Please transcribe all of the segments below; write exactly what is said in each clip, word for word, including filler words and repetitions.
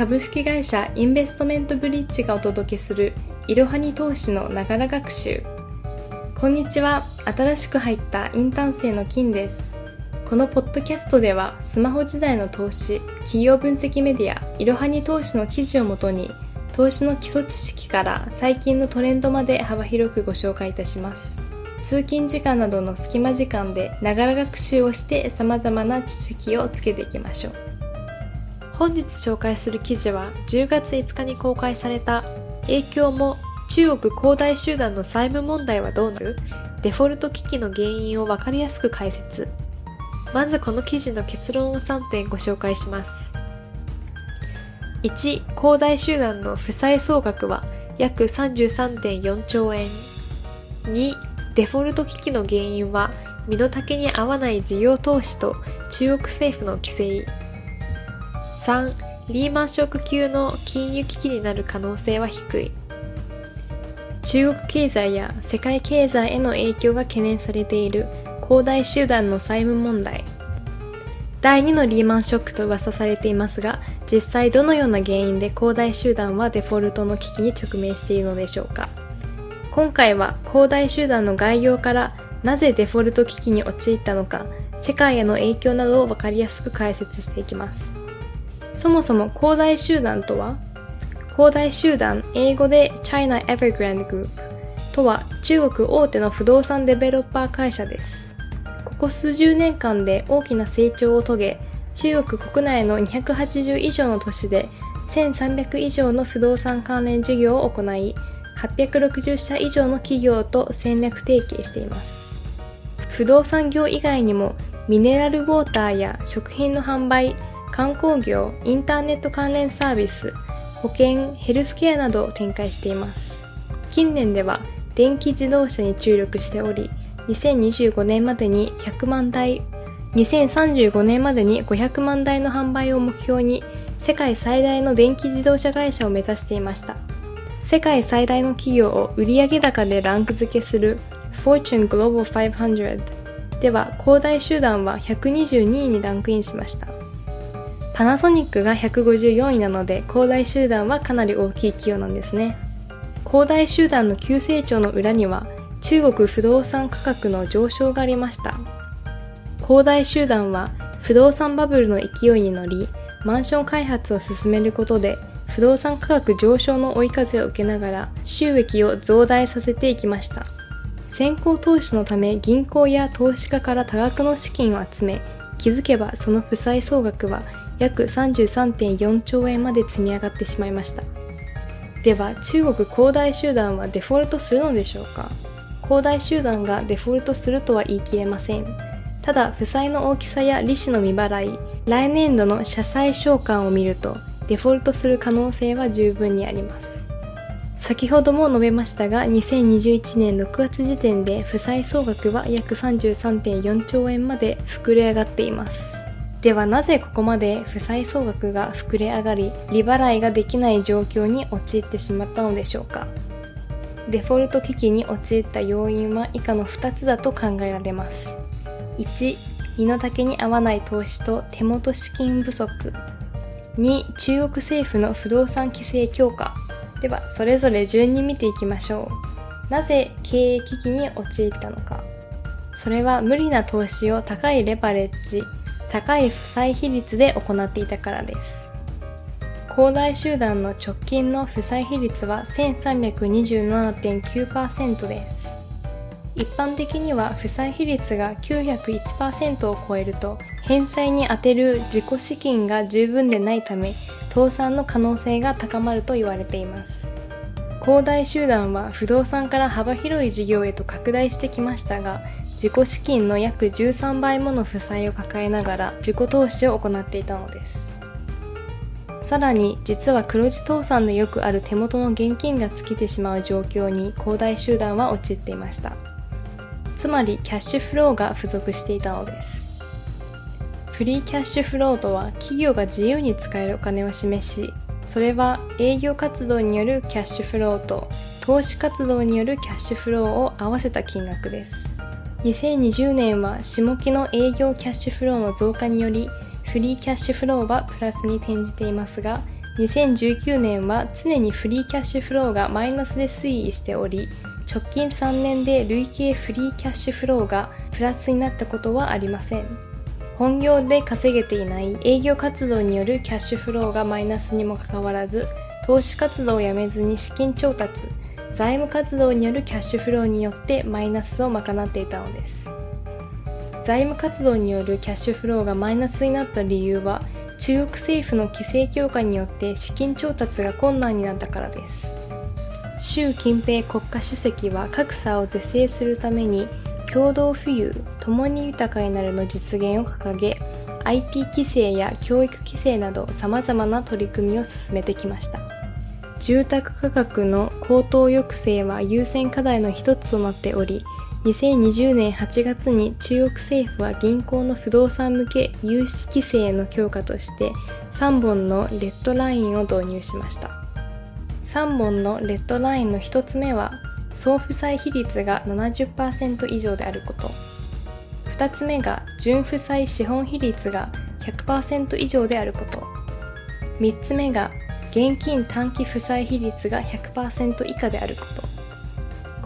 株式会社インベストメントブリッジがお届けするいろはに投資のながら学習。こんにちは。新しく入ったインターン生の金です。このポッドキャストではスマホ時代の投資、企業分析メディアいろはに投資の記事をもとに投資の基礎知識から最近のトレンドまで幅広くご紹介いたします。通勤時間などの隙間時間でながら学習をして様々な知識をつけていきましょう。本日紹介する記事はじゅうがついつかに公開された影響も中国恒大集団の債務問題はどうなる？デフォルト危機の原因を分かりやすく解説。まずこの記事の結論をさんてんご紹介します。いち. 恒大集団の負債総額は約 さんじゅうさんてんよんちょうえん。 に.デフォルト危機の原因は身の丈に合わない事業投資と中国政府の規制。 さん. リーマンショック級の金融危機になる可能性は低い。中国経済や世界経済への影響が懸念されている恒大集団の債務問題。だいにのリーマンショックと噂されていますが、実際どのような原因で恒大集団はデフォルトの危機に直面しているのでしょうか。今回は恒大集団の概要からなぜデフォルト危機に陥ったのか、世界への影響などを分かりやすく解説していきます。そもそも恒大集団とは、恒大集団、英語で China Evergrande Group とは中国大手の不動産デベロッパー会社です。ここ数十年間で大きな成長を遂げ、中国国内のにひゃくはちじゅういじょうの都市でせんさんびゃくいじょうの不動産関連事業を行い、はっぴゃくろくじゅっしゃいじょうの企業と戦略提携しています。不動産業以外にもミネラルウォーターや食品の販売、観光業、インターネット関連サービス、保険、ヘルスケアなどを展開しています。近年では電気自動車に注力しており、にせんにじゅうごねんまでにひゃくまんだい、にせんさんじゅうごねんまでにごひゃくまんだいの販売を目標に世界最大の電気自動車会社を目指していました。世界最大の企業を売上高でランク付けする Fortune Global ごひゃくでは、恒大集団はひゃくにじゅうにいにランクインしました。パナソニックがひゃくごじゅうよんいなので、恒大集団はかなり大きい企業なんですね。恒大集団の急成長の裏には、中国不動産価格の上昇がありました。恒大集団は不動産バブルの勢いに乗り、マンション開発を進めることで、不動産価格上昇の追い風を受けながら収益を増大させていきました。先行投資のため銀行や投資家から多額の資金を集め、気づけばその負債総額は約 さんじゅうさんてんよんちょうえんまで積み上がってしまいました。では中国恒大集団はデフォルトするのでしょうか。恒大集団がデフォルトするとは言い切れません。ただ負債の大きさや利子の未払い、来年度の社債償還を見るとデフォルトする可能性は十分にあります。先ほども述べましたが、にせんにじゅういちねんろくがつ時点で負債総額は約 さんじゅうさんてんよんちょうえんまで膨れ上がっています。ではなぜここまで負債総額が膨れ上がり、利払いができない状況に陥ってしまったのでしょうか。デフォルト危機に陥った要因は以下のふたつだと考えられます。いち. 身の丈に合わない投資と手元資金不足。に. 中国政府の不動産規制強化。ではそれぞれ順に見ていきましょう。なぜ経営危機に陥ったのか。それは無理な投資を高いレバレッジ、高い負債比率で行っていたからです。恒大集団の直近の負債比率は せんさんびゃくにじゅうななてんきゅうパーセント です。一般的には負債比率が きゅうひゃくいちパーセント を超えると、返済に充てる自己資金が十分でないため、倒産の可能性が高まると言われています。恒大集団は不動産から幅広い事業へと拡大してきましたが、自己資金の約じゅうさんばいもの負債を抱えながら自己投資を行っていたのです。さらに実は黒字倒産でよくある手元の現金が尽きてしまう状況に恒大集団は陥っていました。つまりキャッシュフローが付属していたのです。フリーキャッシュフローとは企業が自由に使えるお金を示し、それは営業活動によるキャッシュフローと投資活動によるキャッシュフローを合わせた金額です。にせんにじゅうねんは下期の営業キャッシュフローの増加によりフリーキャッシュフローはプラスに転じていますが、にせんじゅうきゅうねんは常にフリーキャッシュフローがマイナスで推移しており、直近さんねんで累計フリーキャッシュフローがプラスになったことはありません。本業で稼げていない営業活動によるキャッシュフローがマイナスにもかかわらず、投資活動をやめずに資金調達、財務活動によるキャッシュフローによってマイナスを賄っていたのです。財務活動によるキャッシュフローがマイナスになった理由は、中国政府の規制強化によって資金調達が困難になったからです。習近平国家主席は格差を是正するために共同富裕、共に豊かになるの実現を掲げ、 アイティー 規制や教育規制など様々な取り組みを進めてきました。住宅価格の高騰抑制は優先課題の一つとなっており、にせんにじゅうねんはちがつに中国政府は銀行の不動産向け融資規制の強化としてさんぼんのレッドラインを導入しました。さんぼんのレッドラインのひとつめは、総負債比率が ななじゅっパーセント 以上であること。ふたつめが、純負債資本比率が ひゃくパーセント 以上であること。みっつめが、現金短期負債比率が ひゃくパーセント 以下であること。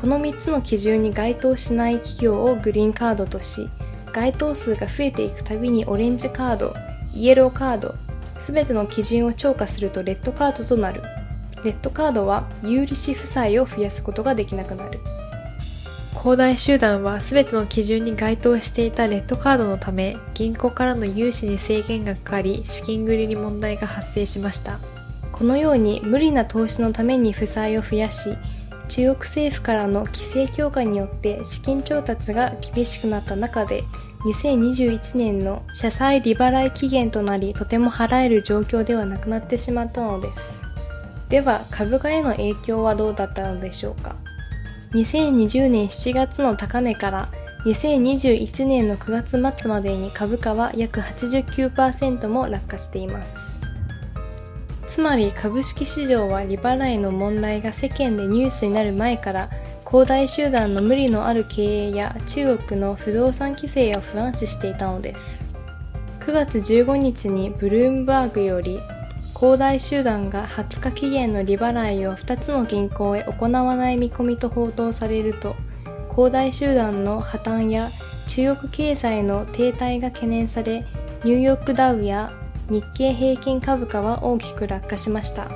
このみっつの基準に該当しない企業をグリーンカードとし、該当数が増えていくたびにオレンジカード、イエローカード、すべての基準を超過するとレッドカードとなる。レッドカードは有利子負債を増やすことができなくなる。恒大集団はすべての基準に該当していたレッドカードのため、銀行からの融資に制限がかかり、資金繰りに問題が発生しました。このように無理な投資のために負債を増やし、中国政府からの規制強化によって資金調達が厳しくなった中で、にせんにじゅういちねんの社債利払い期限となり、とても払える状況ではなくなってしまったのです。では、株価への影響はどうだったのでしょうか。にせんにじゅうねんしちがつの高値からにせんにじゅういちねんのくがつ末までに株価は約 はちじゅうきゅうパーセント も落下しています。つまり株式市場は利払いの問題が世間でニュースになる前から、恒大集団の無理のある経営や中国の不動産規制を不安視していたのです。くがつじゅうごにちにブルームバーグより、恒大集団がはつか期限の利払いをふたつの銀行へ行わない見込みと報道されると、恒大集団の破綻や中国経済の停滞が懸念され、ニューヨークダウや日経平均株価は大きく落下しました。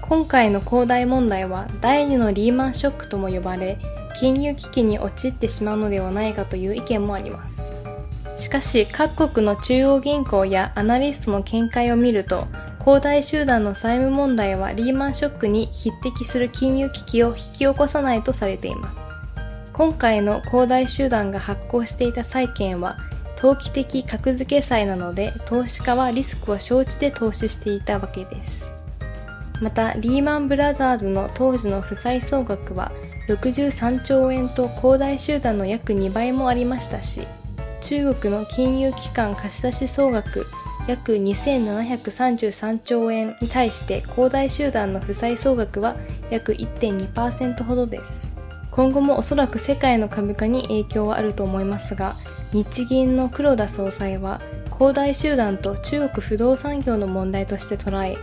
今回の恒大問題はだいにのリーマンショックとも呼ばれ、金融危機に陥ってしまうのではないかという意見もあります。しかし、各国の中央銀行やアナリストの見解を見ると、恒大集団の債務問題はリーマンショックに匹敵する金融危機を引き起こさないとされています。今回の恒大集団が発行していた債券は投機的格付け債なので、投資家はリスクを承知で投資していたわけです。また、リーマンブラザーズの当時の負債総額はろくじゅうさんちょうえんと恒大集団の約にばいもありましたし、中国の金融機関貸し出し総額約にせんななひゃくさんじゅうさんちょうえんに対して、恒大集団の負債総額は約 いってんにパーセント ほどです。今後もおそらく世界の株価に影響はあると思いますが、日銀の黒田総裁は恒大集団と中国不動産業の問題として捉え、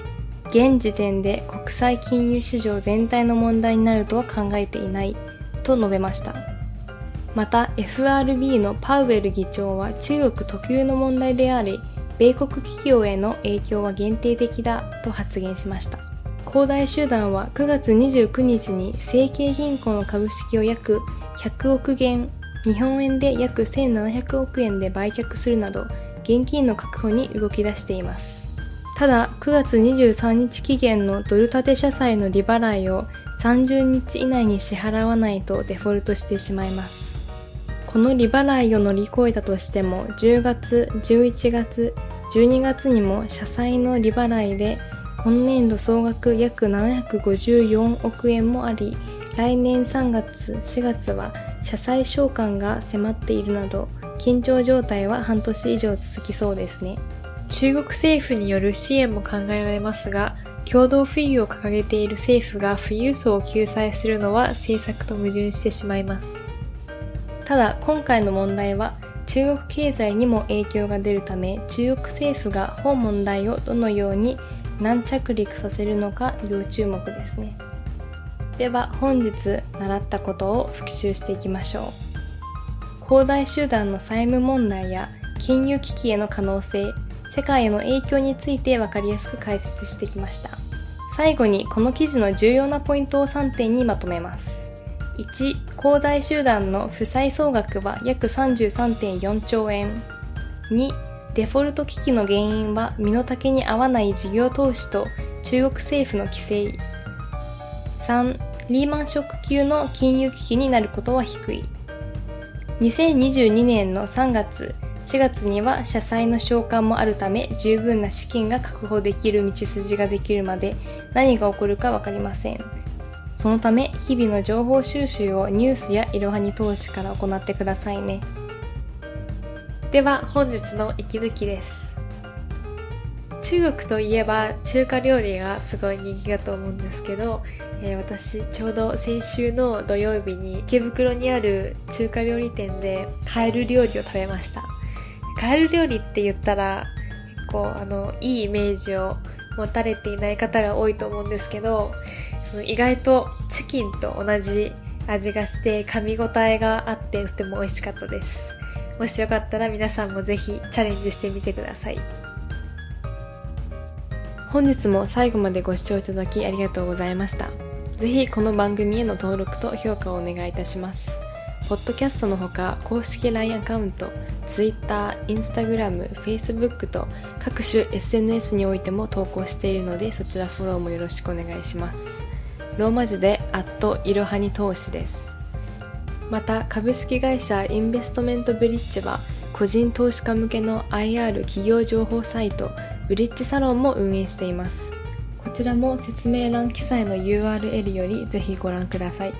現時点で国際金融市場全体の問題になるとは考えていないと述べました。また エフアールビー のパウエル議長は、中国特有の問題であり、米国企業への影響は限定的だと発言しました。恒大集団はくがつにじゅうくにちに成蹊銀行の株式を約ひゃくおくげん、日本円で約せんななひゃくおくえんで売却するなど、現金の確保に動き出しています。ただ、くがつにじゅうさんにち期限のドル建て社債の利払いをさんじゅうにち以内に支払わないとデフォルトしてしまいます。この利払いを乗り越えたとしても、じゅうがつ、じゅういちがつ、じゅうにがつにも社債の利払いで今年度総額約ななひゃくごじゅうよんおくえんもあり、来年さんがつ、しがつは社債償還が迫っているなど、緊張状態は半年以上続きそうですね。中国政府による支援も考えられますが、共同富裕を掲げている政府が富裕層を救済するのは政策と矛盾してしまいます。ただ、今回の問題は中国経済にも影響が出るため、中国政府が本問題をどのように軟着陸させるのか要注目ですね。では本日習ったことを復習していきましょう。恒大集団の債務問題や金融危機への可能性、世界への影響について分かりやすく解説してきました。最後にこの記事の重要なポイントをさんてんにまとめます。いち. 恒大集団の負債総額は約 さんじゅうさんてんよんちょうえん。 に. デフォルト危機の原因は身の丈に合わない事業投資と中国政府の規制。 さん. リーマンショック級の金融危機になることは低い。にせんにじゅうにねんのさんがつ、しがつには社債の償還もあるため十分な資金が確保できる道筋ができるまで何が起こるか分かりません。そのため日々の情報収集をニュースやいろはに投資から行ってくださいね。では本日の息抜きです。中国といえば中華料理がすごい人気だと思うんですけど、えー、私ちょうど先週の土曜日に池袋にある中華料理店でカエル料理を食べました。カエル料理って言ったら結構あのいいイメージを持たれていない方が多いと思うんですけど、その意外とチキンと同じ味がして噛み応えがあってとても美味しかったです。もしよかったら皆さんもぜひチャレンジしてみてください。本日も最後までご視聴いただきありがとうございました。ぜひこの番組への登録と評価をお願いいたします。ポッドキャストのほか公式 ライン アカウント、Twitter、Instagram、Facebook と各種 エスエヌエス においても投稿しているので、そちらフォローもよろしくお願いします。ローマ字でいろはに投資です。また株式会社インベストメントブリッジは個人投資家向けの アイアール 企業情報サイトブリッジサロンも運営しています。こちらも説明欄記載の ユーアールエル よりぜひご覧ください。